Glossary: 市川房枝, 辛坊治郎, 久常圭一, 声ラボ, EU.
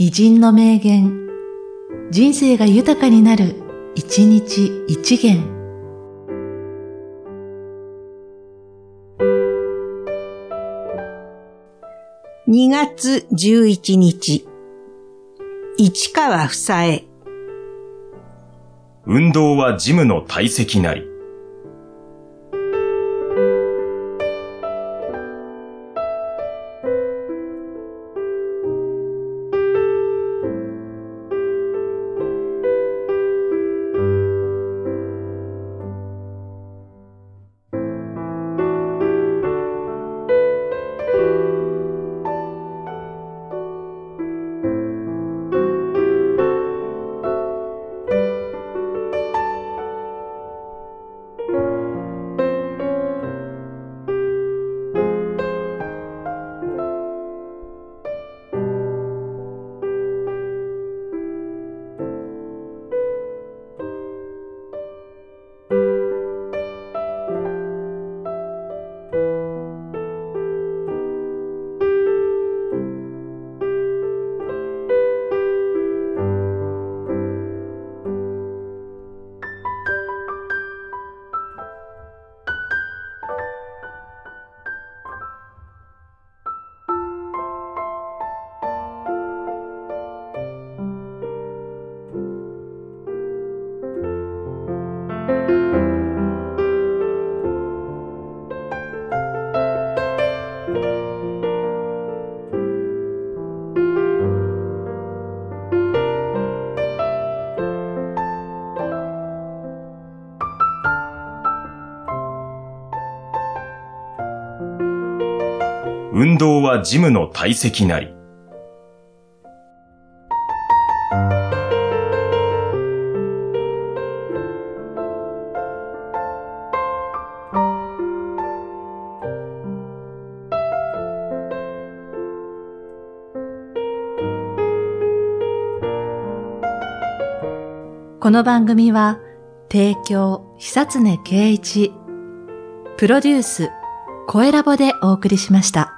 偉人の名言、人生が豊かになる一日一元。2月11日、市川房枝。運動はジムの体積なり。運動はジムの体積なり。この番組は、提供久常圭一、プロデュース声ラボでお送りしました。